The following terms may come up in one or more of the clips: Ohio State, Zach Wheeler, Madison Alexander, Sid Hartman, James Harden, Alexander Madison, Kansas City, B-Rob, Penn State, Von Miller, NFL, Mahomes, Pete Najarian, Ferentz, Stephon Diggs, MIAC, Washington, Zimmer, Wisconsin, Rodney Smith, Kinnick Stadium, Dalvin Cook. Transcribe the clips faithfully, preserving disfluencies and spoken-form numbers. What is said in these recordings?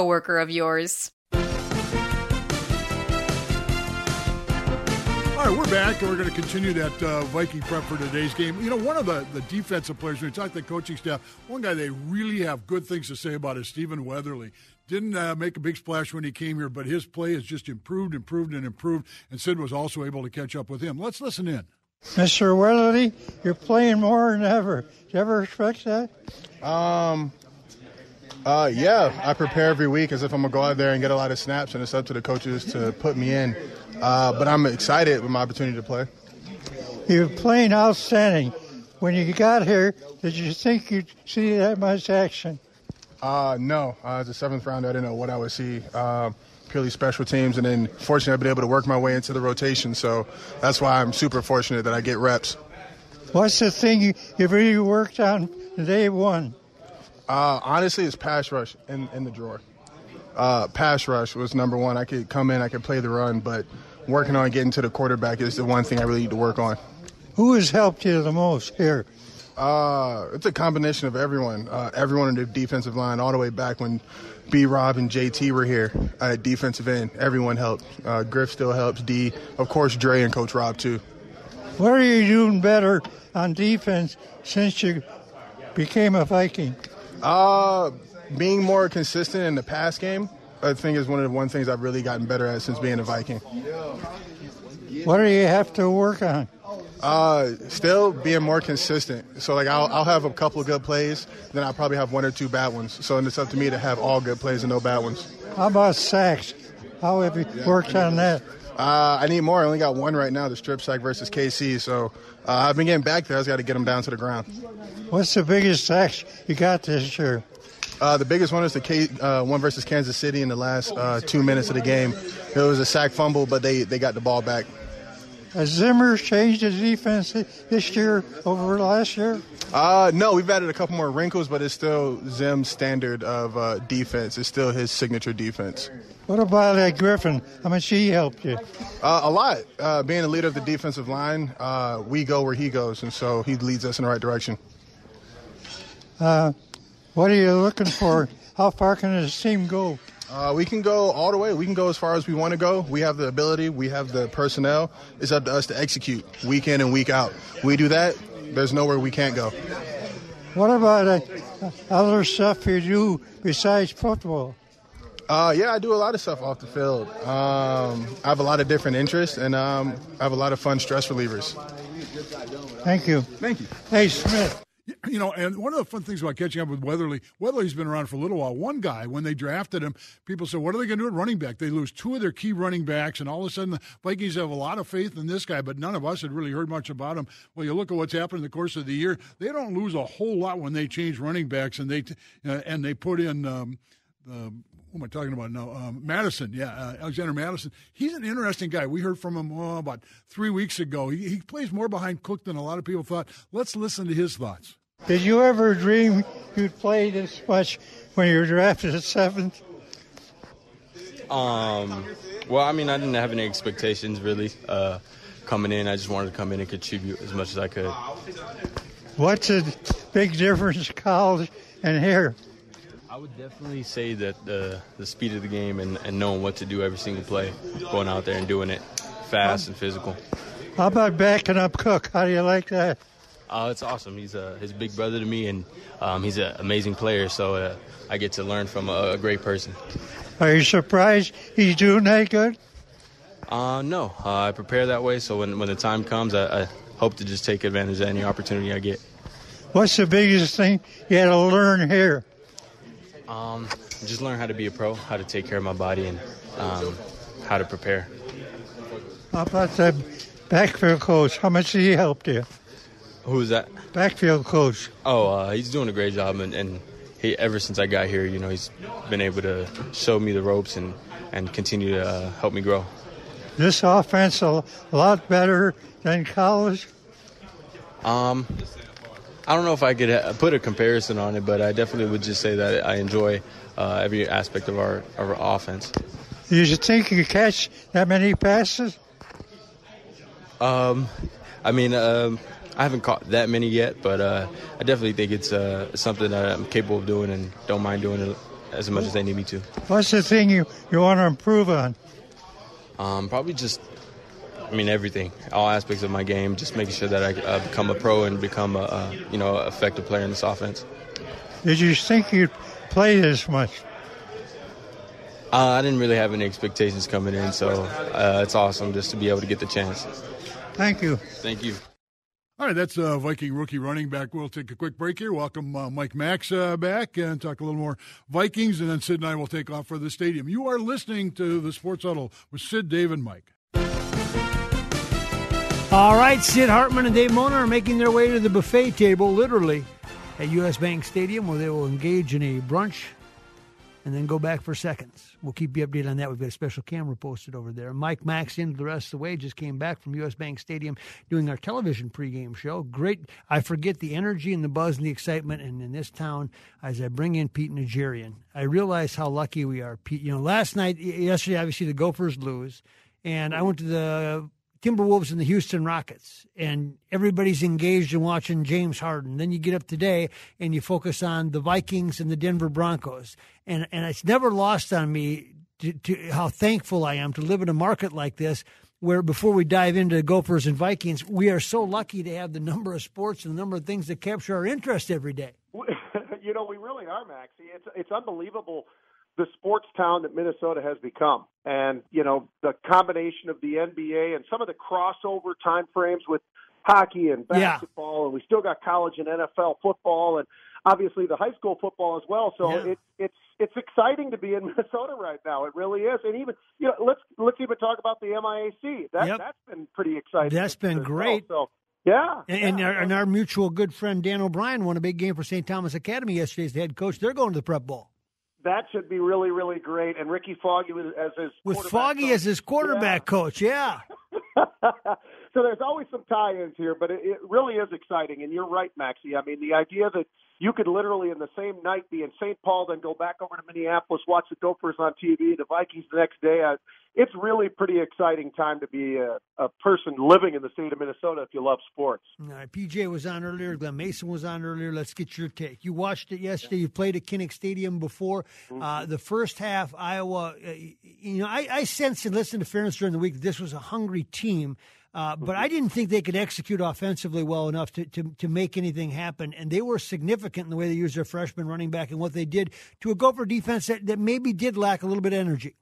Coworker of yours. All right, we're back, and we're going to continue that uh, Viking prep for today's game. You know, one of the, the defensive players, when we talked to the coaching staff, one guy they really have good things to say about is Stephen Weatherly. Didn't uh, make a big splash when he came here, but his play has just improved, improved, and improved, and Sid was also able to catch up with him. Let's listen in. Mister Weatherly, you're playing more than ever. Did you ever expect that? Um... Uh, yeah, I prepare every week as if I'm going to go out there and get a lot of snaps, and it's up to the coaches to put me in. Uh, but I'm excited with my opportunity to play. You're playing outstanding. When you got here, did you think you'd see that much action? Uh, no. Uh, as a seventh rounder, I didn't know what I would see, uh, purely special teams. And then fortunately, I've been able to work my way into the rotation. So that's why I'm super fortunate that I get reps. What's the thing you, you really worked on day one? Uh, honestly, it's pass rush in, in the drawer. Uh, pass rush was number one. I could come in, I could play the run, but working on getting to the quarterback is the one thing I really need to work on. Who has helped you the most here? Uh, it's a combination of everyone. Uh, everyone in the defensive line, all the way back when B-Rob and J T were here at defensive end. Everyone helped. Uh, Griff still helps. D, of course, Dre and Coach Rob, too. What are you doing better on defense since you became a Viking? Uh, being more consistent in the pass game, I think, is one of the one things I've really gotten better at since being a Viking. What do you have to work on? Uh, still being more consistent. So, like, I'll, I'll have a couple of good plays, then I'll probably have one or two bad ones. So, and it's up to me to have all good plays and no bad ones. How about sacks? How have you worked on that? Uh, I need more. I only got one right now, the strip sack versus K C. So uh, I've been getting back there. I just got to get them down to the ground. What's the biggest sack you got this year? Uh, the biggest one is the K, uh, one versus Kansas City in the last uh, two minutes of the game. It was a sack fumble, but they, they got the ball back. Has Zimmer changed his defense this year over last year? Uh, no, we've added a couple more wrinkles, but it's still Zim's standard of uh, defense. It's still his signature defense. What about that Griffin? How much he helped you? Uh, a lot. Uh, being the leader of the defensive line, uh, we go where he goes, and so he leads us in the right direction. Uh, what are you looking for? How far can this team go? Uh, we can go all the way. We can go as far as we want to go. We have the ability. We have the personnel. It's up to us to execute week in and week out. We do that, there's nowhere we can't go. What about uh, other stuff you do besides football? Uh, yeah, I do a lot of stuff off the field. Um, I have a lot of different interests, and um, I have a lot of fun stress relievers. Thank you. Thank you. Hey, Smith. You know, and one of the fun things about catching up with Weatherly, Weatherly's been around for a little while. One guy, when they drafted him, people said, what are they going to do at running back? They lose two of their key running backs, and all of a sudden the Vikings have a lot of faith in this guy, but none of us had really heard much about him. Well, you look at what's happened in the course of the year. They don't lose a whole lot when they change running backs, and they uh, and they put in um, the – Who am I talking about now? Um, Madison, yeah, uh, Alexander Madison. He's an interesting guy. We heard from him oh, about three weeks ago. He, he plays more behind Cook than a lot of people thought. Let's listen to his thoughts. Did you ever dream you'd play this much when you were drafted at seventh? Um, well, I mean, I didn't have any expectations, really. Uh, coming in, I just wanted to come in and contribute as much as I could. What's the big difference college and here? I would definitely say that the the speed of the game and, and knowing what to do every single play, going out there and doing it fast and physical. How about backing up Cook? How do you like that? Uh, it's awesome. He's a, his big brother to me, and um, he's an amazing player, so uh, I get to learn from a, a great person. Are you surprised he's doing that good? Uh, no. Uh, I prepare that way, so when, when the time comes, I, I hope to just take advantage of any opportunity I get. What's the biggest thing you had to learn here? Um, just learn how to be a pro, how to take care of my body, and um, how to prepare. How about the backfield coach? How much did he help you? Who's that? Backfield coach. Oh, uh, he's doing a great job, and, and he ever since I got here, you know, he's been able to show me the ropes and, and continue to uh, help me grow. This offense a lot better than college? Um, I don't know if I could ha- put a comparison on it, but I definitely would just say that I enjoy uh, every aspect of our, of our offense. Do you think you catch that many passes? Um, I mean, um, I haven't caught that many yet, but uh, I definitely think it's uh, something that I'm capable of doing and don't mind doing it as much as they need me to. What's the thing you, you want to improve on? Um, probably just, I mean, everything, all aspects of my game, just making sure that I uh, become a pro and become a, a you know, effective player in this offense. Did you think you'd play this much? Uh, I didn't really have any expectations coming in, so uh, it's awesome just to be able to get the chance. Thank you. Thank you. All right, that's uh, Viking rookie running back. We'll take a quick break here. Welcome uh, Mike Max uh, back and talk a little more Vikings, and then Sid and I will take off for the stadium. You are listening to the Sports Huddle with Sid, Dave, and Mike. All right, Sid Hartman and Dave Mona are making their way to the buffet table, literally, at U S. Bank Stadium, where they will engage in a brunch and then go back for seconds. We'll keep you updated on that. We've got a special camera posted over there. Mike Max in the rest of the way, just came back from U S. Bank Stadium doing our television pregame show. Great. I forget the energy and the buzz and the excitement. And in this town, as I bring in Pete Najarian, I realize how lucky we are. Pete, you know, last night, yesterday, obviously the Gophers lose. And I went to the Timberwolves and the Houston Rockets, and everybody's engaged in watching James Harden. Then you get up today and you focus on the Vikings and the Denver Broncos. And and it's never lost on me to, to how thankful I am to live in a market like this, where before we dive into Gophers and Vikings, we are so lucky to have the number of sports and the number of things that capture our interest every day. You know, we really are, Maxie. It's, it's unbelievable, the sports town that Minnesota has become. And, you know, the combination of the N B A and some of the crossover time frames with hockey and basketball, yeah. And we still got college and N F L football and obviously the high school football as well. So yeah. it, it's it's exciting to be in Minnesota right now. It really is. And even, you know, let's let's even talk about the M I A C. That, yep. That's been pretty exciting. That's been great. Well, so. Yeah. And, yeah. Our, and our mutual good friend Dan O'Brien won a big game for Saint Thomas Academy yesterday as the head coach. They're going to the Prep Bowl. That should be really, really great. And Ricky Foggy as his With Foggy coach. as his quarterback yeah. coach, yeah. So there's always some tie-ins here, but it, it really is exciting. And you're right, Maxie. I mean, the idea that you could literally in the same night be in Saint Paul, then go back over to Minneapolis, watch the Gophers on T V, the Vikings the next day. I, it's really pretty exciting time to be a, a person living in the state of Minnesota if you love sports. All right, P J was on earlier. Glenn Mason was on earlier. Let's get your take. You watched it yesterday. You played at Kinnick Stadium before. Mm-hmm. Uh, the first half, Iowa, uh, you know, I, I sensed and listened to Ferentz during the week that this was a hungry team. Uh, but I didn't think they could execute offensively well enough to, to, to make anything happen. And they were significant in the way they used their freshman running back and what they did to a Gopher defense that, that maybe did lack a little bit of energy.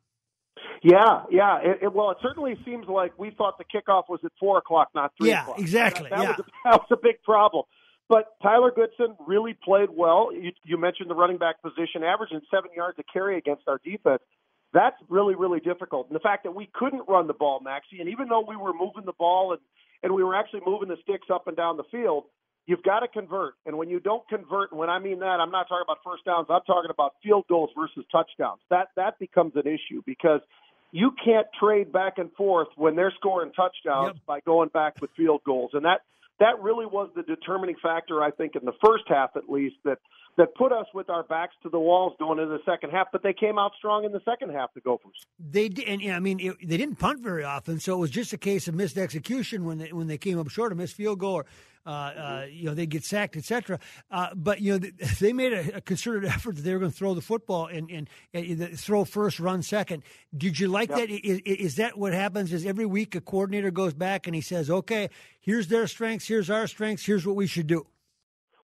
Yeah, yeah. It, it, well, it certainly seems like we thought the kickoff was at four o'clock, not three yeah, o'clock. Exactly, that, that yeah, exactly. That was a big problem. But Tyler Goodson really played well. You, you mentioned the running back position, averaging seven yards a carry against our defense. That's really, really difficult. And the fact that we couldn't run the ball, Maxie, and even though we were moving the ball and, and we were actually moving the sticks up and down the field, you've got to convert. And when you don't convert, and when I mean that, I'm not talking about first downs. I'm talking about field goals versus touchdowns. That that becomes an issue because you can't trade back and forth when they're scoring touchdowns yep. by going back with field goals. And that, that really was the determining factor, I think, in the first half at least, that that put us with our backs to the walls going into the second half, but they came out strong in the second half, the Gophers. They did, and, I mean, it, they didn't punt very often, so it was just a case of missed execution when they, when they came up short, a missed field goal, or, uh, uh, you know, they get sacked, et cetera. Uh, but, you know, they, they made a, a concerted effort that they were going to throw the football and, and, and throw first, run second. Did you like yep. that? Is, is that what happens is every week a coordinator goes back and he says, okay, here's their strengths, here's our strengths, here's what we should do?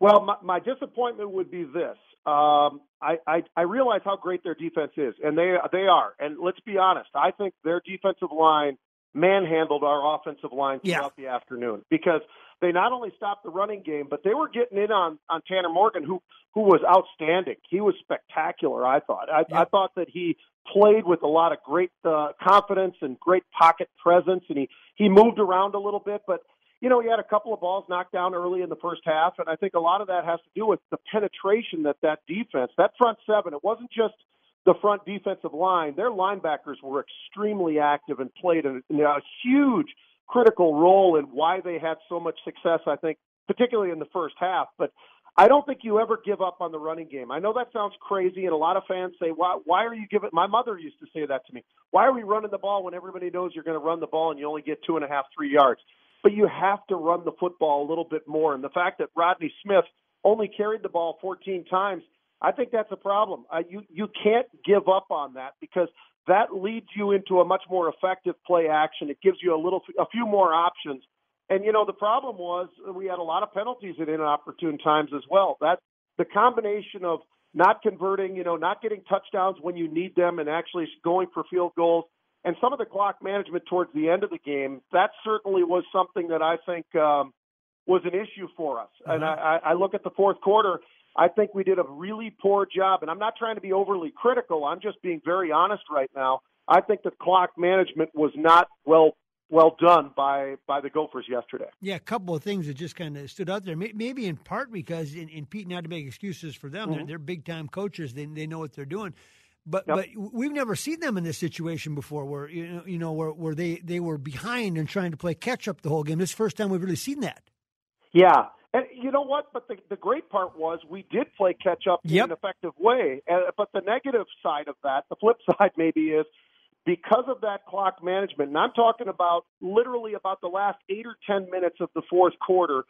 Well, my, my disappointment would be this. Um, I, I, I realize how great their defense is, and they they are. And let's be honest, I think their defensive line manhandled our offensive line throughout yeah. the afternoon because they not only stopped the running game, but they were getting in on, on Tanner Morgan, who, who was outstanding. He was spectacular, I thought. I, yeah. I thought that he played with a lot of great uh, confidence and great pocket presence, and he, he moved around a little bit, but you know, he had a couple of balls knocked down early in the first half, and I think a lot of that has to do with the penetration that that defense, that front seven, it wasn't just the front defensive line. Their linebackers were extremely active and played a, you know, a huge critical role in why they had so much success, I think, particularly in the first half. But I don't think you ever give up on the running game. I know that sounds crazy, and a lot of fans say, why, why are you giving – my mother used to say that to me. Why are we running the ball when everybody knows you're going to run the ball and you only get two and a half, three yards? But you have to run the football a little bit more. And the fact that Rodney Smith only carried the ball fourteen times, I think that's a problem. Uh, you, you can't give up on that because that leads you into a much more effective play action. It gives you a little, a few more options. And, you know, the problem was we had a lot of penalties at inopportune times as well. That the combination of not converting, you know, not getting touchdowns when you need them and actually going for field goals, and some of the clock management towards the end of the game, that certainly was something that I think um, was an issue for us. Mm-hmm. And I, I look at the fourth quarter, I think we did a really poor job. And I'm not trying to be overly critical. I'm just being very honest right now. I think the clock management was not well well done by, by the Gophers yesterday. Yeah, a couple of things that just kind of stood out there. Maybe in part because, in, in Pete, not to make excuses for them, mm-hmm. they're, they're big-time coaches. They, they know what they're doing. But yep. but we've never seen them in this situation before, where you know, you know where where they, they were behind and trying to play catch up the whole game. This is the first time we've really seen that. Yeah, and you know what? But the, the great part was we did play catch up yep. in an effective way. But the negative side of that, the flip side maybe, is because of that clock management. And I'm talking about literally about the last eight or ten minutes of the fourth quarter.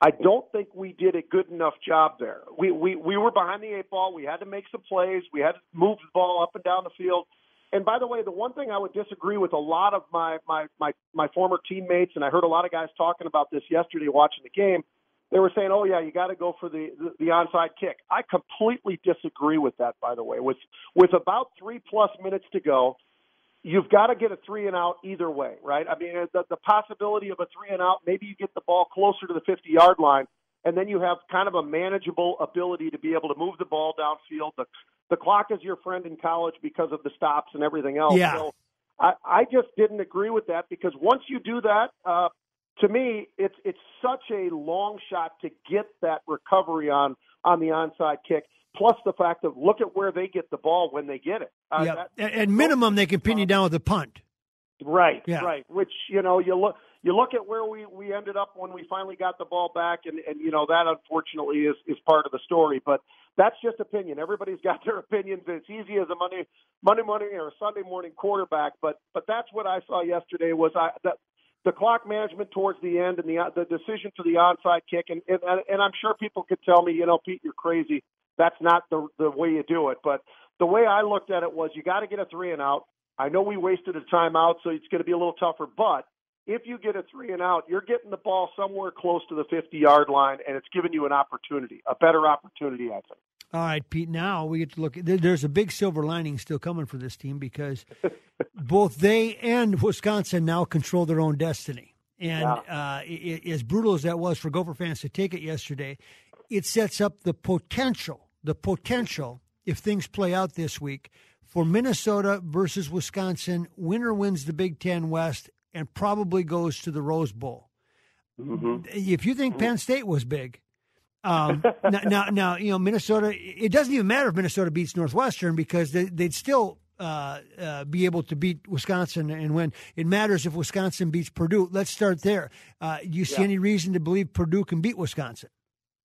I don't think we did a good enough job there. We, we we were behind the eight ball. We had to make some plays. We had to move the ball up and down the field. And by the way, the one thing I would disagree with a lot of my, my, my, my former teammates, and I heard a lot of guys talking about this yesterday watching the game, they were saying, oh, yeah, you got to go for the, the, the onside kick. I completely disagree with that, by the way. With, with about three-plus minutes to go, you've got to get a three and out either way, right? I mean, the, the possibility of a three and out, maybe you get the ball closer to the fifty-yard line, and then you have kind of a manageable ability to be able to move the ball downfield. The, the clock is your friend in college because of the stops and everything else. Yeah. So I, I just didn't agree with that because once you do that, uh, to me, it's it's such a long shot to get that recovery on on the onside kick. Plus the fact of look at where they get the ball when they get it. Uh, yep. that, at minimum, they can pin um, you down with a punt. Right, yeah. right. Which, you know, you look you look at where we, we ended up when we finally got the ball back, and, and you know, that unfortunately is, is part of the story. But that's just opinion. Everybody's got their opinions. It's easy as a Monday, Monday morning or a Sunday morning quarterback. But but that's what I saw yesterday was I that, the clock management towards the end and the the decision for the onside kick. And, and, and I'm sure people could tell me, you know, Pete, you're crazy. That's not the the way you do it. But the way I looked at it was you got to get a three and out. I know we wasted a timeout, so it's going to be a little tougher. But if you get a three and out, you're getting the ball somewhere close to the fifty-yard line, and it's giving you an opportunity, a better opportunity, I think. All right, Pete, now we get to look. There's a big silver lining still coming for this team because both they and Wisconsin now control their own destiny. And yeah. uh, it, as brutal as that was for Gopher fans to take it yesterday, it sets up the potential. The potential, if things play out this week, for Minnesota versus Wisconsin, winner wins the Big Ten West and probably goes to the Rose Bowl. Mm-hmm. If you think Penn State was big, um, now, now, now, you know, Minnesota, it doesn't even matter if Minnesota beats Northwestern because they, they'd still uh, uh, be able to beat Wisconsin and win. It matters if Wisconsin beats Purdue. Let's start there. Uh, do you see yeah. any reason to believe Purdue can beat Wisconsin?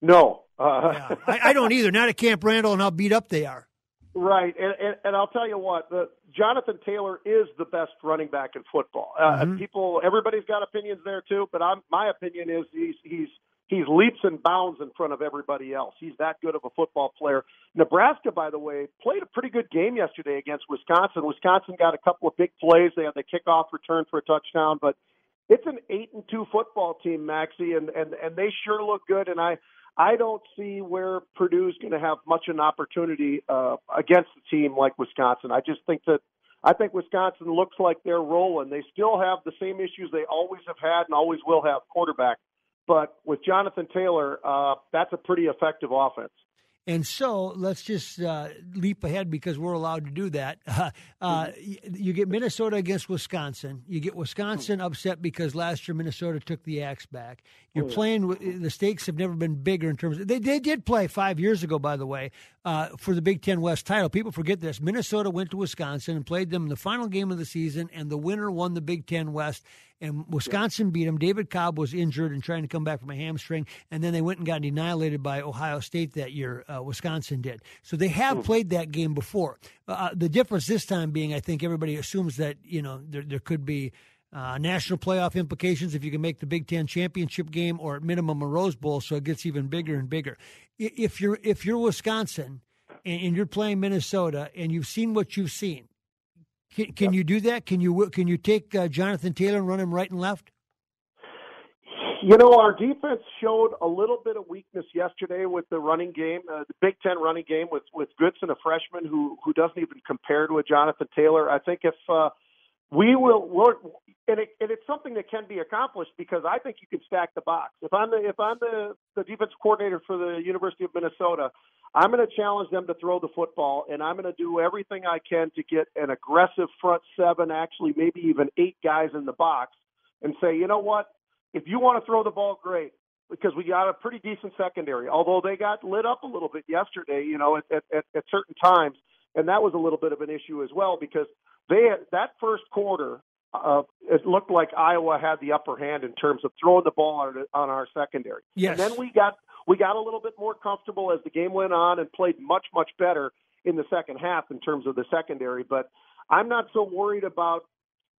No. Uh, yeah, I, I don't either. Not at Camp Randall and how beat up they are. Right, and and, and I'll tell you what, the, Jonathan Taylor is the best running back in football. Uh, mm-hmm. People, everybody's got opinions there too, but I'm, my opinion is he's he's he's leaps and bounds in front of everybody else. He's that good of a football player. Nebraska, by the way, played a pretty good game yesterday against Wisconsin. Wisconsin got a couple of big plays. They had the kickoff return for a touchdown, but it's an eight and two football team, Maxie, and and and they sure look good. And I. I don't see where Purdue's going to have much an opportunity uh, against a team like Wisconsin. I just think that I think Wisconsin looks like they're rolling. They still have the same issues they always have had and always will have quarterback. But with Jonathan Taylor, uh, that's a pretty effective offense. And so let's just uh, leap ahead because we're allowed to do that. Uh, uh, you get Minnesota against Wisconsin. You get Wisconsin upset because last year Minnesota took the axe back. You're playing with, the stakes have never been bigger in terms of, they, they did play five years ago, by the way, uh, for the Big Ten West title. People forget this. Minnesota went to Wisconsin and played them in the final game of the season, and the winner won the Big Ten West. And Wisconsin beat him. David Cobb was injured and trying to come back from a hamstring. And then they went and got annihilated by Ohio State that year. Uh, Wisconsin did. So they have played that game before. Uh, the difference this time being, I think everybody assumes that, you know, there, there could be uh, national playoff implications if you can make the Big Ten championship game or at minimum a Rose Bowl. So it gets even bigger and bigger. If you're, if you're Wisconsin and, and you're playing Minnesota and you've seen what you've seen, Can, can you do that? Can you can you take uh, Jonathan Taylor and run him right and left? You know, our defense showed a little bit of weakness yesterday with the running game, uh, the Big Ten running game with, with Goodson, a freshman who who doesn't even compare to a Jonathan Taylor. I think if uh, we will, we'll, and, it, and it's something that can be accomplished because I think you can stack the box. If I'm the if I'm the, the defensive coordinator for the University of Minnesota, I'm going to challenge them to throw the football, and I'm going to do everything I can to get an aggressive front seven, actually maybe even eight guys in the box, and say, you know what, if you want to throw the ball, great, because we got a pretty decent secondary, although they got lit up a little bit yesterday, you know, at, at, at certain times, and that was a little bit of an issue as well because they had, that first quarter, Uh, it looked like Iowa had the upper hand in terms of throwing the ball on, on our secondary. Yes. And then we got we got a little bit more comfortable as the game went on and played much, much better in the second half in terms of the secondary. But I'm not so worried about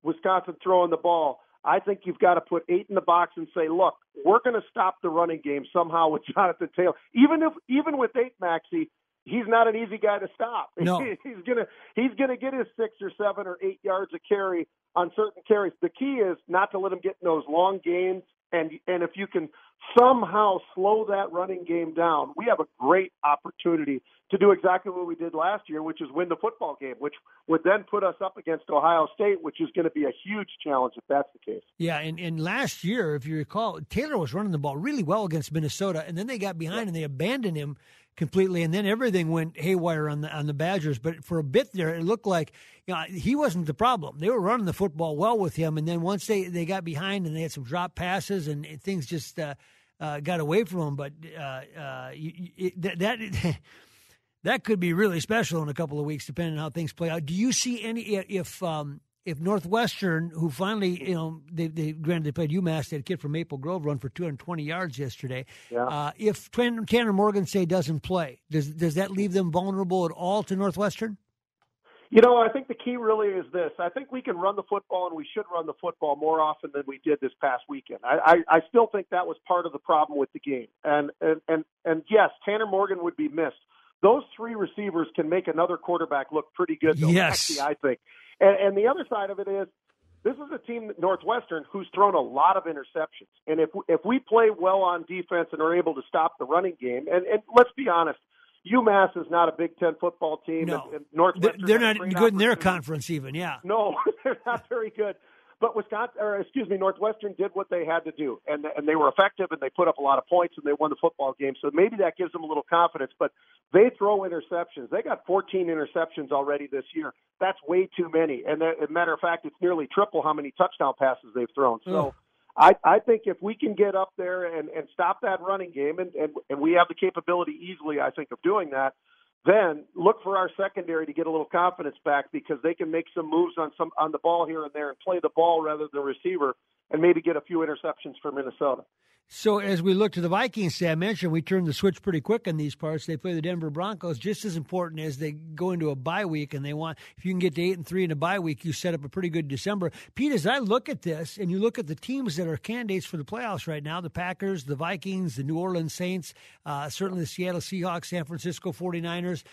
Wisconsin throwing the ball. I think you've got to put eight in the box and say, look, we're going to stop the running game somehow with Jonathan Taylor. Even if even with eight, Maxie, he's not an easy guy to stop. No. He's gonna he's gonna get his six or seven or eight yards of carry on certain carries. The key is not to let him get in those long gains, and and if you can somehow slow that running game down, we have a great opportunity to do exactly what we did last year, which is win the football game, which would then put us up against Ohio State, which is going to be a huge challenge if that's the case. Yeah, and, and last year, if you recall, Taylor was running the ball really well against Minnesota, and then they got behind yeah. and they abandoned him completely, and then everything went haywire on the on the Badgers. But for a bit there, it looked like, you know, he wasn't the problem. They were running the football well with him, and then once they, they got behind and they had some drop passes and things just uh, uh, got away from him. But uh, uh, it, that, that that could be really special in a couple of weeks, depending on how things play out. Do you see any if um, if Northwestern, who finally, you know, they, they granted they played UMass, they had a kid from Maple Grove run for two hundred twenty yards yesterday. Yeah. Uh, if Tanner Morgan, say, doesn't play, does does that leave them vulnerable at all to Northwestern? You know, I think the key really is this. I think we can run the football, and we should run the football more often than we did this past weekend. I, I, I still think that was part of the problem with the game. And, and, and, and, yes, Tanner Morgan would be missed. Those three receivers can make another quarterback look pretty good, though, yes. Actually, I think. And, and the other side of it is this is a team, Northwestern, who's thrown a lot of interceptions. And if, if we play well on defense and are able to stop the running game, and, and let's be honest, UMass is not a Big Ten football team. No. And, and Northwestern, they're not good in their conference even, yeah. No, they're not very good. But Wisconsin, or excuse me, Northwestern did what they had to do, and and they were effective, and they put up a lot of points, and they won the football game. So maybe that gives them a little confidence. But they throw interceptions. They got fourteen interceptions already this year. That's way too many. And as a matter of fact, it's nearly triple how many touchdown passes they've thrown. So. Ugh. I, I think if we can get up there and, and stop that running game, and, and, and we have the capability easily, I think, of doing that, then look for our secondary to get a little confidence back because they can make some moves on some on the ball here and there and play the ball rather than the receiver and maybe get a few interceptions for Minnesota. So as we look to the Vikings, I mentioned we turn the switch pretty quick in these parts. They play the Denver Broncos, just as important as they go into a bye week, and they want, if you can get to eight and three in a bye week, you set up a pretty good December. Pete, as I look at this, and you look at the teams that are candidates for the playoffs right now, the Packers, the Vikings, the New Orleans Saints, uh, certainly the Seattle Seahawks, San Francisco forty-niners,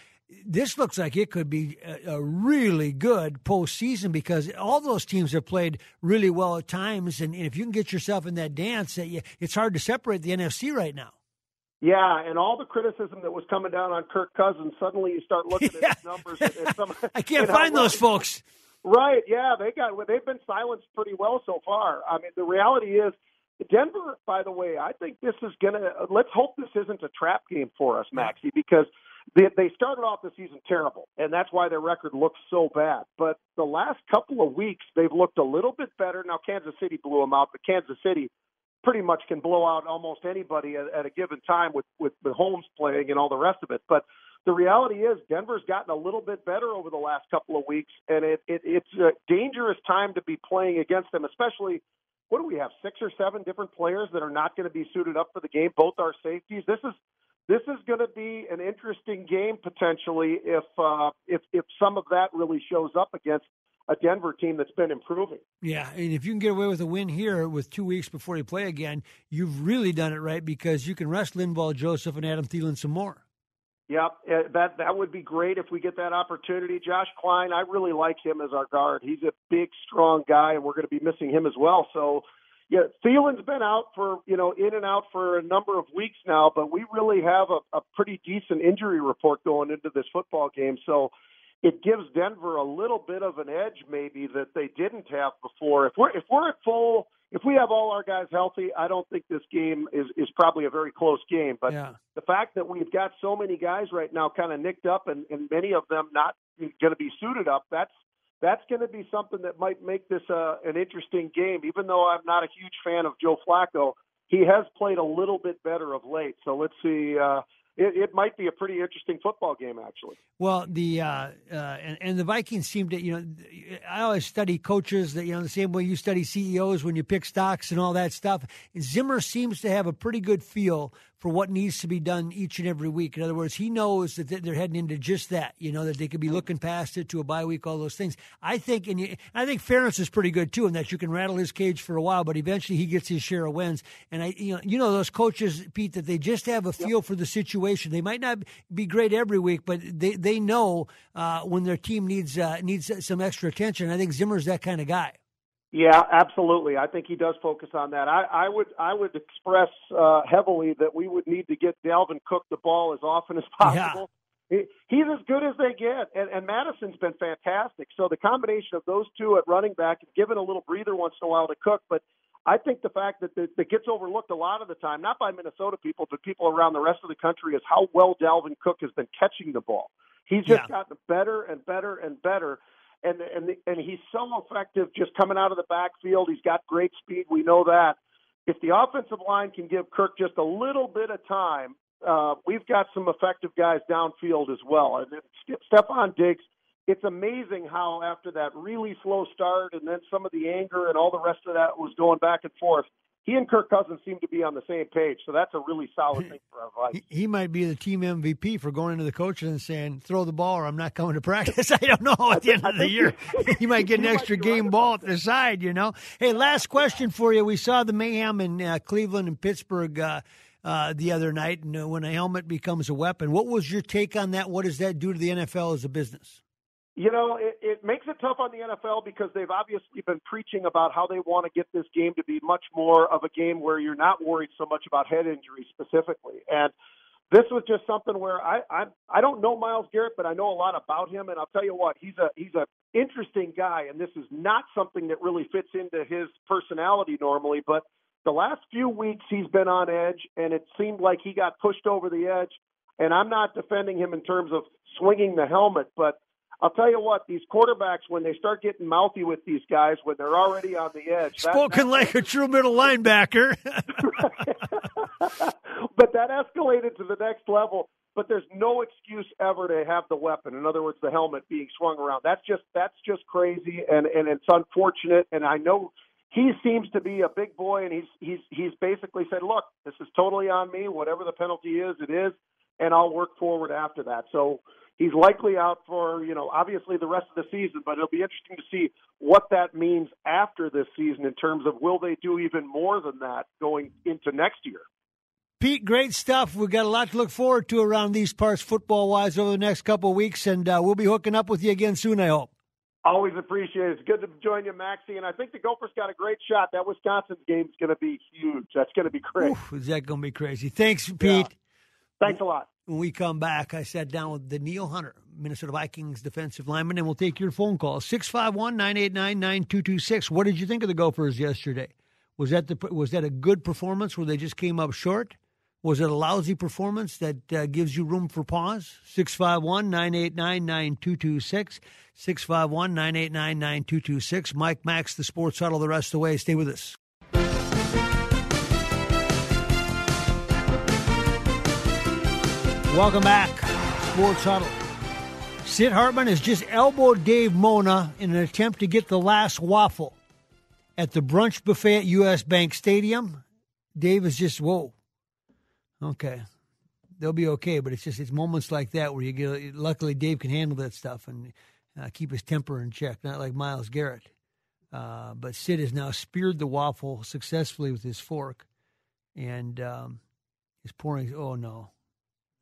this looks like it could be a, a really good postseason because all those teams have played really well at times. And, and if you can get yourself in that dance, that you, it's hard to separate the N F C right now. Yeah, and all the criticism that was coming down on Kirk Cousins, suddenly you start looking yeah. at his numbers. And, and some, I can't find those right. folks. Right, yeah, they got, they've been silenced pretty well so far. I mean, the reality is, Denver, by the way, I think this is going to – let's hope this isn't a trap game for us, Maxie, because – They, they started off the season terrible, and that's why their record looks so bad. But the last couple of weeks, they've looked a little bit better. Now, Kansas City blew them out, but Kansas City pretty much can blow out almost anybody at, at a given time with, with Mahomes playing and all the rest of it. But the reality is Denver's gotten a little bit better over the last couple of weeks, and it, it it's a dangerous time to be playing against them, especially – what do we have, six or seven different players that are not going to be suited up for the game? Both are safeties. This is this is going to be an interesting game potentially if uh, if if some of that really shows up against a Denver team that's been improving. Yeah, and if you can get away with a win here with two weeks before you play again, you've really done it right because you can rest Linval, Joseph, and Adam Thielen some more. Yep, that that would be great if we get that opportunity. Josh Klein, I really like him as our guard. He's a big, strong guy, and we're going to be missing him as well. So, yeah, Thielen's been out for, you know, in and out for a number of weeks now, but we really have a, a pretty decent injury report going into this football game. So it gives Denver a little bit of an edge maybe that they didn't have before. If we're, if we're at full, if we have all our guys healthy, I don't think this game is, is probably a very close game. But yeah. The fact that we've got so many guys right now kind of nicked up and, and many of them not going to be suited up, that's that's going to be something that might make this uh, an interesting game. Even though I'm not a huge fan of Joe Flacco, he has played a little bit better of late. So let's see. Uh, It, it might be a pretty interesting football game, actually. Well, the uh, uh, and, and the Vikings seem to, you know, I always study coaches that, you know, the same way you study C E Os when you pick stocks and all that stuff. And Zimmer seems to have a pretty good feel for what needs to be done each and every week. In other words, he knows that they're heading into just that, you know, that they could be looking past it to a bye week, all those things. I think, and you, I think Ferentz is pretty good too, in that you can rattle his cage for a while, but eventually he gets his share of wins. And I, you know, you know those coaches, Pete, that they just have a feel yep. for the situation. They might not be great every week, but they, they know uh, when their team needs uh, needs some extra attention. I think Zimmer's that kind of guy. Yeah, absolutely. I think he does focus on that. I, I would I would express uh, heavily that we would need to get Dalvin Cook the ball as often as possible. Yeah. He, he's as good as they get, and, and Madison's been fantastic. So the combination of those two at running back is given a little breather once in a while to Cook, but I think the fact that that gets overlooked a lot of the time, not by Minnesota people, but people around the rest of the country, is how well Dalvin Cook has been catching the ball. He's just yeah. gotten better and better and better, and and and he's so effective just coming out of the backfield. He's got great speed. We know that. If the offensive line can give Kirk just a little bit of time, uh, we've got some effective guys downfield as well. And then Stephon Diggs. It's amazing how after that really slow start and then some of the anger and all the rest of that was going back and forth, he and Kirk Cousins seem to be on the same page. So that's a really solid thing for our Vikings. He, he might be the team M V P for going into the coaches and saying, throw the ball or I'm not coming to practice. I don't know at the end of the year. You might get an extra game ball at the side, you know. Hey, last question for you. We saw the mayhem in uh, Cleveland and Pittsburgh uh, uh, the other night, and uh, when a helmet becomes a weapon. What was your take on that? What does that do to the N F L as a business? You know, it, it makes it tough on the N F L because they've obviously been preaching about how they want to get this game to be much more of a game where you're not worried so much about head injuries specifically. And this was just something where I I, I don't know Miles Garrett, but I know a lot about him. And I'll tell you what, he's a he's an interesting guy, and this is not something that really fits into his personality normally. But the last few weeks he's been on edge, and it seemed like he got pushed over the edge. And I'm not defending him in terms of swinging the helmet, but I'll tell you what, these quarterbacks, when they start getting mouthy with these guys, when they're already on the edge. That, Spoken that, like a true middle linebacker. But that escalated to the next level. But there's no excuse ever to have the weapon. In other words, the helmet being swung around. That's just that's just crazy, and, and it's unfortunate. And I know he seems to be a big boy, and he's he's he's basically said, look, this is totally on me. Whatever the penalty is, it is, and I'll work forward after that. So he's likely out for, you know, obviously the rest of the season, but it'll be interesting to see what that means after this season in terms of will they do even more than that going into next year. Pete, great stuff. We've got a lot to look forward to around these parts football-wise over the next couple of weeks, and uh, we'll be hooking up with you again soon, I hope. Always appreciate it. It's good to join you, Maxie. And I think the Gophers got a great shot. That Wisconsin game is going to be huge. That's going to be crazy. Ooh, is that going to be crazy? Thanks, Pete. Yeah. Thanks a lot. When we come back, I sat down with Danielle Hunter, Minnesota Vikings defensive lineman, and we'll take your phone call, six five one, nine eight nine, nine two two six. What did you think of the Gophers yesterday? Was that the was that a good performance where they just came up short? Was it a lousy performance that uh, gives you room for pause? six five one, nine eight nine, nine two two six. six five one, nine eight nine, nine two two six. Mike Max, the Sports Huddle, the rest of the way. Stay with us. Welcome back, Sports Huddle. Sid Hartman has just elbowed Dave Mona in an attempt to get the last waffle at the brunch buffet at U S. Bank Stadium. Dave is just, whoa. Okay. They'll be okay, but it's just it's moments like that where you get, luckily Dave can handle that stuff and uh, keep his temper in check, not like Miles Garrett. Uh, but Sid has now speared the waffle successfully with his fork and um, is pouring, oh no.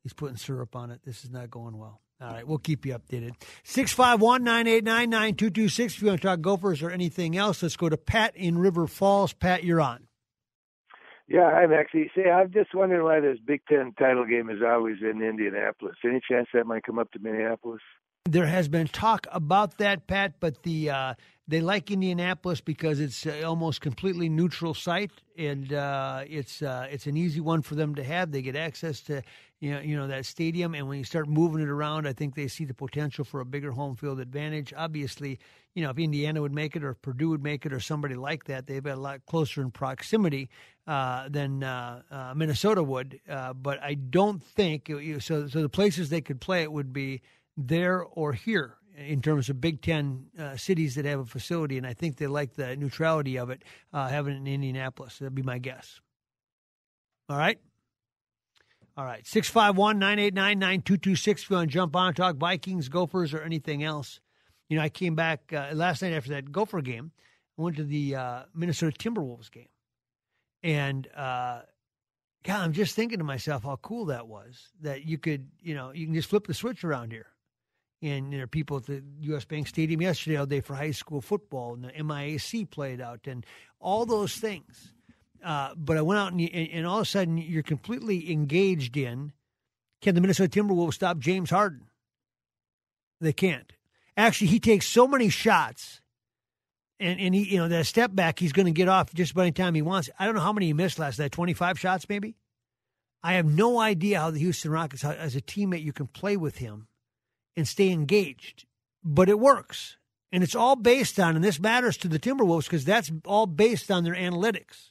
He's putting syrup on it. This is not going well. All right, we'll keep you updated. six five one, nine eight nine, nine two two six. If you want to talk Gophers or anything else, let's go to Pat in River Falls. Pat, you're on. Yeah, I'm actually, see, I'm just wondering why this Big Ten title game is always in Indianapolis. Any chance that might come up to Minneapolis? There has been talk about that, Pat, but the uh, they like Indianapolis because it's uh, almost completely neutral site, and uh, it's uh, it's an easy one for them to have. They get access to you know you know that stadium, and when you start moving it around, I think they see the potential for a bigger home field advantage. Obviously, you know if Indiana would make it, or if Purdue would make it, or somebody like that, they've been a lot closer in proximity uh, than uh, uh, Minnesota would. Uh, but I don't think so. So the places they could play it would be there or here in terms of Big Ten uh, cities that have a facility, and I think they like the neutrality of it, uh, having it in Indianapolis. That'd be my guess. All right? All right, six five one, nine eight nine, nine two two six if you want to jump on and talk Vikings, Gophers, or anything else. You know, I came back uh, last night after that Gopher game. I went to the uh, Minnesota Timberwolves game, and uh, God, I'm just thinking to myself how cool that was, that you could, you know, you can just flip the switch around here. And there are people at the U S. Bank Stadium yesterday all day for high school football, and the M I A C played out, and all those things. Uh, but I went out, and, and all of a sudden, you're completely engaged in, can the Minnesota Timberwolves stop James Harden? They can't. Actually, he takes so many shots, and, and he, you know, that step back, he's going to get off just about any time he wants. I don't know how many he missed last night, twenty-five shots maybe? I have no idea how the Houston Rockets, how, as a teammate, you can play with him and stay engaged, but it works. And it's all based on, and this matters to the Timberwolves because that's all based on their analytics.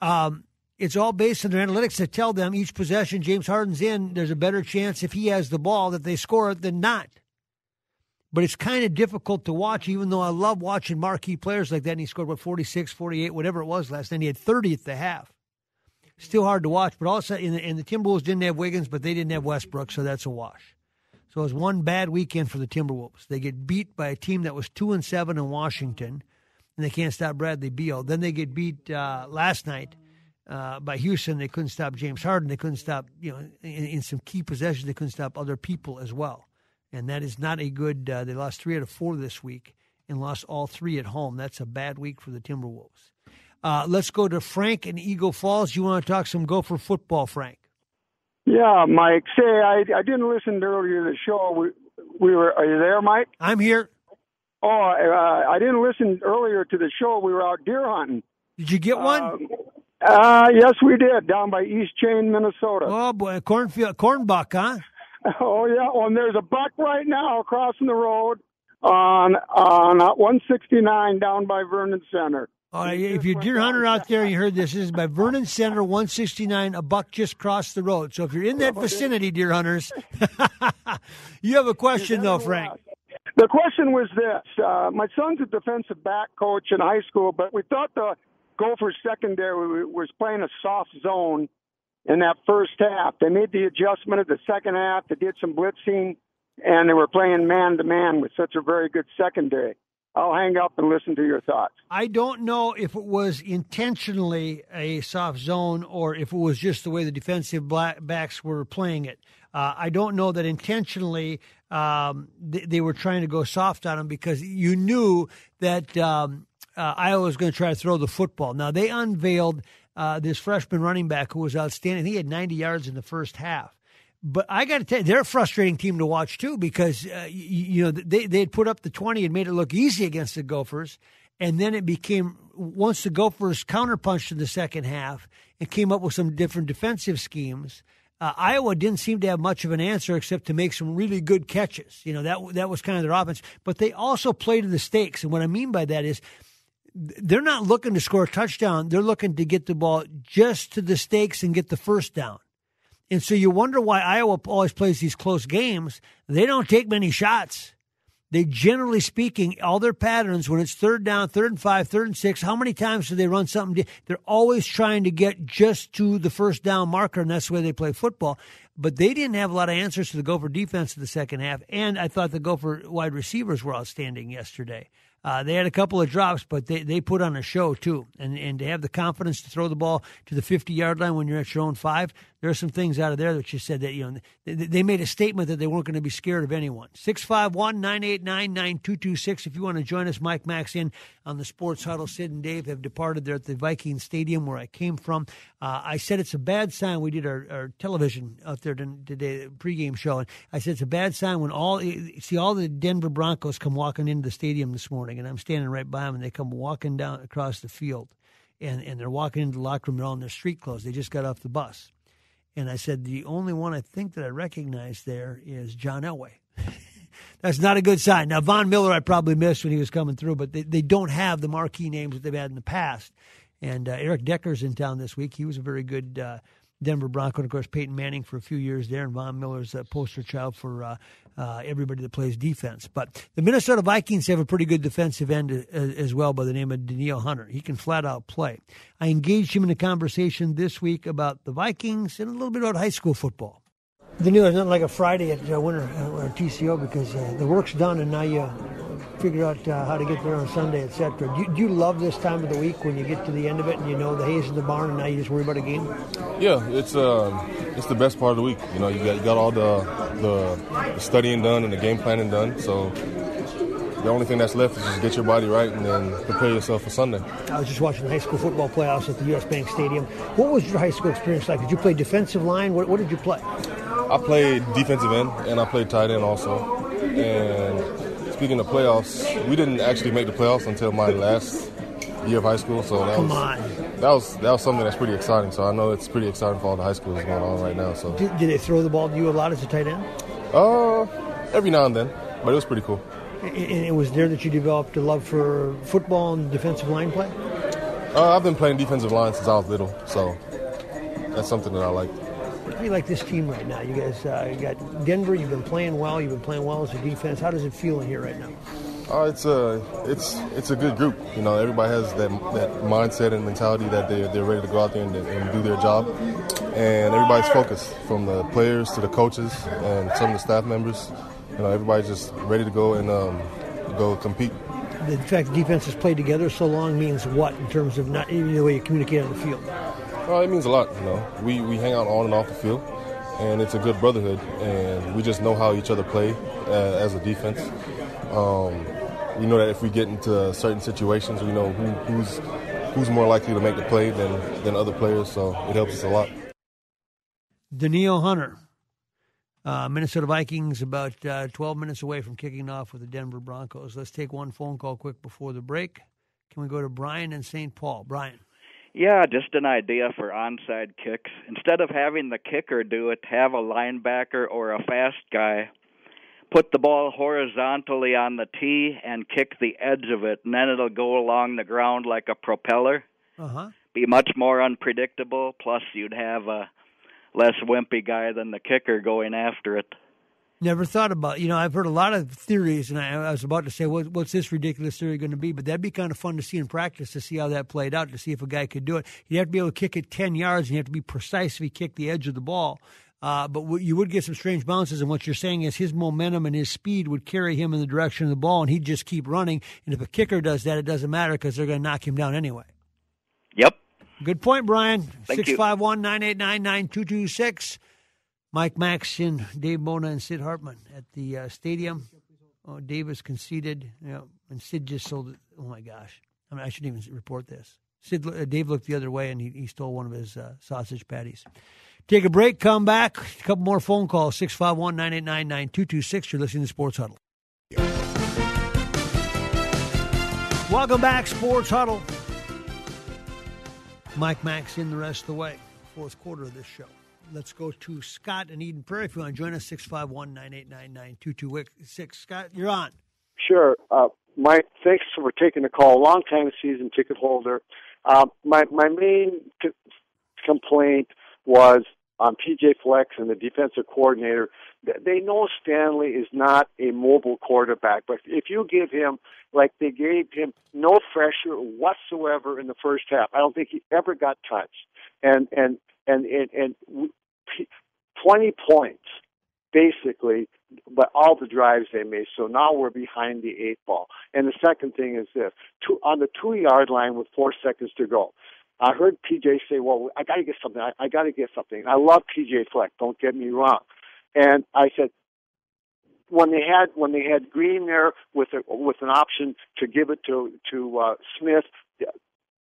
Um, it's all based on their analytics that tell them each possession James Harden's in, there's a better chance if he has the ball that they score it than not. But it's kind of difficult to watch, even though I love watching marquee players like that. And he scored, what, forty-six, forty-eight, whatever it was last night. He had thirty at the half. Still hard to watch, but also in the, and the Timberwolves didn't have Wiggins, but they didn't have Westbrook, so that's a wash. So it was one bad weekend for the Timberwolves. They get beat by a team that was two and seven in Washington, and they can't stop Bradley Beal. Then they get beat uh, last night uh, by Houston. They couldn't stop James Harden. They couldn't stop, you know, in, in some key possessions, they couldn't stop other people as well. And that is not a good. Uh, they lost three out of four this week and lost all three at home. That's a bad week for the Timberwolves. Uh, let's go to Frank in Eagle Falls. You want to talk some Gopher football, Frank? Yeah, Mike. Say, I, I didn't listen to earlier to the show. We, we were. Are you there, Mike? I'm here. Oh, uh, I didn't listen earlier to the show. We were out deer hunting. Did you get one? Uh, uh, yes, we did, down by East Chain, Minnesota. Oh, boy, cornfield, corn buck, huh? Oh, yeah. Well, and there's a buck right now crossing the road on, on one sixty-nine down by Vernon Center. Uh, if you're deer hunter out there, you heard this. This is by Vernon Center, one sixty-nine. A buck just crossed the road. So if you're in that vicinity, deer hunters, you have a question, though, Frank. The question was this. Uh, my son's a defensive back coach in high school, but we thought the Gophers secondary was playing a soft zone in that first half. They made the adjustment at the second half. They did some blitzing, and they were playing man-to-man with such a very good secondary. I'll hang up and listen to your thoughts. I don't know if it was intentionally a soft zone or if it was just the way the defensive backs were playing it. Uh, I don't know that intentionally um, th- they were trying to go soft on them because you knew that um, uh, Iowa was going to try to throw the football. Now, they unveiled uh, this freshman running back who was outstanding. He had ninety yards in the first half. But I got to tell you, they're a frustrating team to watch, too, because, uh, you, you know, they they had put up the twenty and made it look easy against the Gophers. And then it became, once the Gophers counterpunched in the second half, and came up with some different defensive schemes. Uh, Iowa didn't seem to have much of an answer except to make some really good catches. You know, that that was kind of their offense. But they also played to the stakes. And what I mean by that is they're not looking to score a touchdown. They're looking to get the ball just to the stakes and get the first down. And so you wonder why Iowa always plays these close games. They don't take many shots. They, generally speaking, all their patterns, when it's third down, third and five, third and six, how many times do they run something? They're always trying to get just to the first down marker, and that's the way they play football. But they didn't have a lot of answers to the Gopher defense in the second half, and I thought the Gopher wide receivers were outstanding yesterday. Uh, they had a couple of drops, but they, they put on a show, too. And and to have the confidence to throw the ball to the fifty-yard line when you're at your own five, there are some things out of there that you said that, you know, they, they made a statement that they weren't going to be scared of anyone. six five one, nine eight nine, nine two two six. If you want to join us, Mike Max in on the Sports Huddle. Sid and Dave have departed there at the Viking Stadium where I came from. Uh, I said it's a bad sign. We did our, our television out there today, the pregame show. And I said it's a bad sign when all, see, all the Denver Broncos come walking into the stadium this morning. And I'm standing right by them, and they come walking down across the field, and, and they're walking into the locker room. They're all in their street clothes. They just got off the bus. And I said, the only one I think that I recognize there is John Elway. That's not a good sign. Now, Von Miller I probably missed when he was coming through, but they, they don't have the marquee names that they've had in the past. And uh, Eric Decker's in town this week. He was a very good uh, Denver Bronco. And, of course, Peyton Manning for a few years there, and Von Miller's uh, poster child for uh, uh, everybody that plays defense. But the Minnesota Vikings have a pretty good defensive end as well by the name of Danielle Hunter. He can flat-out play. I engaged him in a conversation this week about the Vikings and a little bit about high school football. They knew it was nothing like a Friday at uh, Winter or T C O because uh, the work's done, and now you figure out uh, how to get there on Sunday, et cetera. Do, do you love this time of the week when you get to the end of it and you know the hay's in the barn, and now you just worry about a game? Yeah, it's uh, it's the best part of the week. You know, you got, you got all the, the the studying done and the game planning done, so. The only thing that's left is just get your body right and then prepare yourself for Sunday. I was just watching the high school football playoffs at the U S Bank Stadium. What was your high school experience like? Did you play defensive line? What, what did you play? I played defensive end, and I played tight end also. And speaking of playoffs, we didn't actually make the playoffs until my last year of high school. So that Come was, on. That was that was something that's pretty exciting. So I know it's pretty exciting for all the high schoolers going on right now. So did, did they throw the ball to you a lot as a tight end? Uh, every now and then, but it was pretty cool. And it was there that you developed a love for football and defensive line play? Uh, I've been playing defensive line since I was little, so that's something that I like. How do you like this team right now? You guys uh, you got Denver, you've been playing well, you've been playing well as a defense. How does it feel in here right now? Uh, it's, a, it's, it's a good group. You know, everybody has that, that mindset and mentality that they, they're ready to go out there and, and do their job. And everybody's focused, from the players to the coaches and some of the staff members. You know, everybody's just ready to go and um, go compete. The fact defense has played together so long means what in terms of not even the way you communicate on the field? Well, it means a lot, you know. We we hang out on and off the field, and it's a good brotherhood, and we just know how each other play uh, as a defense. Um, we know that if we get into certain situations, we know who, who's who's more likely to make the play than, than other players, so it helps us a lot. Danielle Hunter. Uh, Minnesota Vikings about uh, twelve minutes away from kicking off with the Denver Broncos. Let's take one phone call quick before the break. Can we go to Brian in Saint Paul? Brian. Yeah, just an idea for onside kicks. Instead of having the kicker do it, have a linebacker or a fast guy put the ball horizontally on the tee and kick the edge of it, and then it'll go along the ground like a propeller. Uh-huh. Be much more unpredictable, plus you'd have a less wimpy guy than the kicker going after it. Never thought about it. You know, I've heard a lot of theories, and I, I was about to say, what, what's this ridiculous theory going to be? But that'd be kind of fun to see in practice, to see how that played out, to see if a guy could do it. You'd have to be able to kick it ten yards, and you have to be precise if you kick the edge of the ball. Uh, but w- you would get some strange bounces, and what you're saying is his momentum and his speed would carry him in the direction of the ball, and he'd just keep running. And if a kicker does that, it doesn't matter because they're going to knock him down anyway. Yep. Good point, Brian. six five one, nine eight nine, nine two two six. Mike Maxson, Dave Mona, and Sid Hartman at the uh, stadium. Oh, Dave is conceded. You know, and Sid just sold it. Oh, my gosh. I mean, I shouldn't even report this. Sid, uh, Dave looked the other way, and he, he stole one of his uh, sausage patties. Take a break. Come back. A couple more phone calls. six five one, nine eight nine, nine two two six. You're listening to Sports Huddle. Welcome back, Sports Huddle. Mike Max in the rest of the way. Fourth quarter of this show. Let's go to Scott in Eden Prairie. If you want to join us, six five one, nine eight nine nine, two two six. Scott, you're on. Sure. Uh, Mike, thanks for taking the call. Long time season ticket holder. Uh, my, my main c- complaint was on P J Fleck and the defensive coordinator. They know Stanley is not a mobile quarterback, but if you give him, like they gave him, no pressure whatsoever in the first half, I don't think he ever got touched. And, and, And, and and twenty points, basically, but all the drives they made. So now we're behind the eight ball. And the second thing is this. Two, on the two-yard line with four seconds to go, I heard P J say, well, I got to get something. I, I got to get something. I love P J Fleck. Don't get me wrong. And I said, when they had when they had Green there with a, with an option to give it to, to uh, Smith,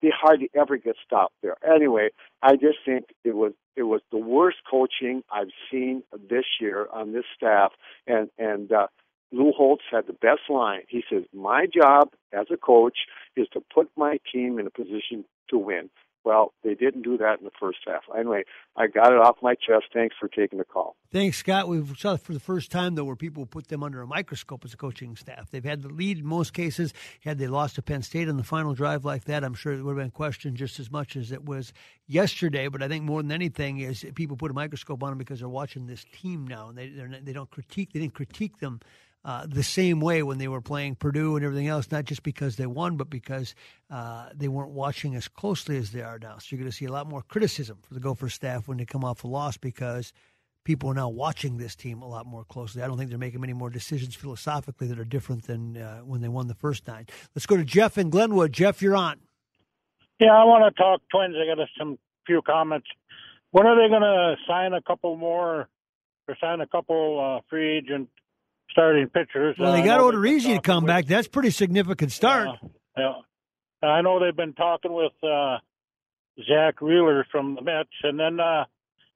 they hardly ever get stopped there. Anyway, I just think it was it was the worst coaching I've seen this year on this staff. And and uh, Lou Holtz had the best line. He says, "My job as a coach is to put my team in a position to win." Well, they didn't do that in the first half. Anyway, I got it off my chest. Thanks for taking the call. Thanks, Scott. We saw for the first time, though, where people put them under a microscope as a coaching staff. They've had the lead in most cases. Had they lost to Penn State on the final drive like that, I'm sure it would have been questioned just as much as it was yesterday. But I think more than anything is people put a microscope on them because they're watching this team now, and they not, they don't critique. They didn't critique them Uh, the same way when they were playing Purdue and everything else, not just because they won, but because uh, they weren't watching as closely as they are now. So you're going to see a lot more criticism for the Gopher staff when they come off a loss because people are now watching this team a lot more closely. I don't think they're making many more decisions philosophically that are different than uh, when they won the first nine. Let's go to Jeff in Glenwood. Jeff, you're on. Yeah, I want to talk Twins. I got some few comments. When are they going to sign a couple more or sign a couple uh, free agent starting pitchers? Well, they uh, got Odorizzi to come with. back. That's pretty significant start. Yeah, yeah. I know they've been talking with uh, Zach Wheeler from the Mets, and then uh,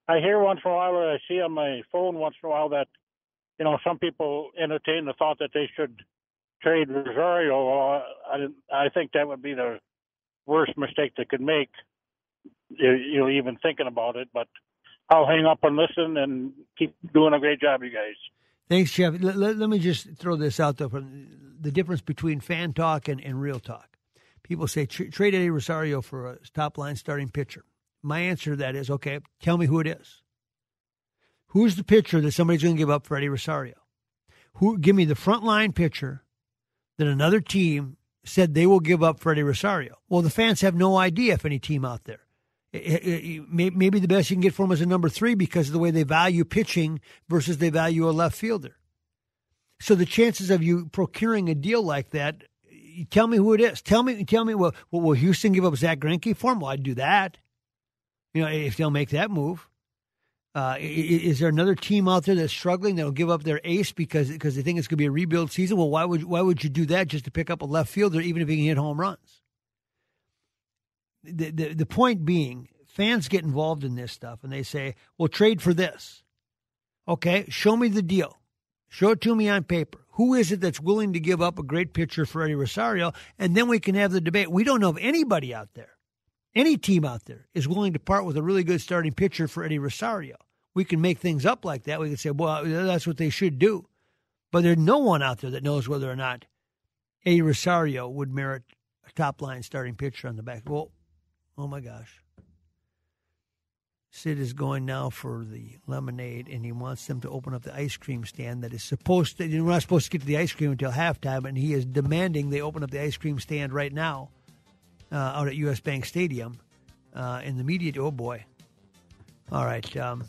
I hear once in a while, or I see on my phone once in a while that, you know, some people entertain the thought that they should trade Rosario. Uh, I, didn't, I think that would be the worst mistake they could make, you know, even thinking about it. But I'll hang up and listen and keep doing a great job, you guys. Thanks, Jeff. Let, let, let me just throw this out, though. The difference between fan talk and, and real talk. People say, trade Eddie Rosario for a top-line starting pitcher. My answer to that is, okay, tell me who it is. Who's the pitcher that somebody's going to give up for Eddie Rosario? Who? Give me the front-line pitcher that another team said they will give up for Eddie Rosario. Well, the fans have no idea if any team out there. It, it, it, maybe the best you can get for him is a number three because of the way they value pitching versus they value a left fielder. So the chances of you procuring a deal like that, tell me who it is. Tell me, tell me. Well, well will Houston give up Zach Greinke for him? Well, I'd do that. You know, if they'll make that move. Uh, is there another team out there that's struggling that'll give up their ace because because they think it's going to be a rebuild season? Well, why would why would you do that just to pick up a left fielder, even if he can hit home runs? The, the the point being, fans get involved in this stuff and they say, well, trade for this. Okay, show me the deal. Show it to me on paper. Who is it that's willing to give up a great pitcher for Eddie Rosario? And then we can have the debate. We don't know if anybody out there, any team out there, is willing to part with a really good starting pitcher for Eddie Rosario. We can make things up like that. We can say, well, that's what they should do. But there's no one out there that knows whether or not Eddie Rosario would merit a top-line starting pitcher on the back. Well, oh, my gosh. Sid is going now for the lemonade, and he wants them to open up the ice cream stand that is supposed to. You're not supposed to get to the ice cream until halftime, and he is demanding they open up the ice cream stand right now uh, out at U S Bank Stadium uh, in the media. Oh, boy. All right. Um,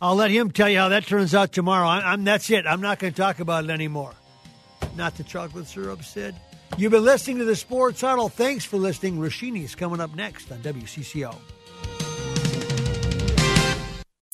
I'll let him tell you how that turns out tomorrow. I, I'm That's it. I'm not going to talk about it anymore. Not the chocolate syrup, Sid. You've been listening to the Sports Huddle. Thanks for listening. Rashini's coming up next on W C C O.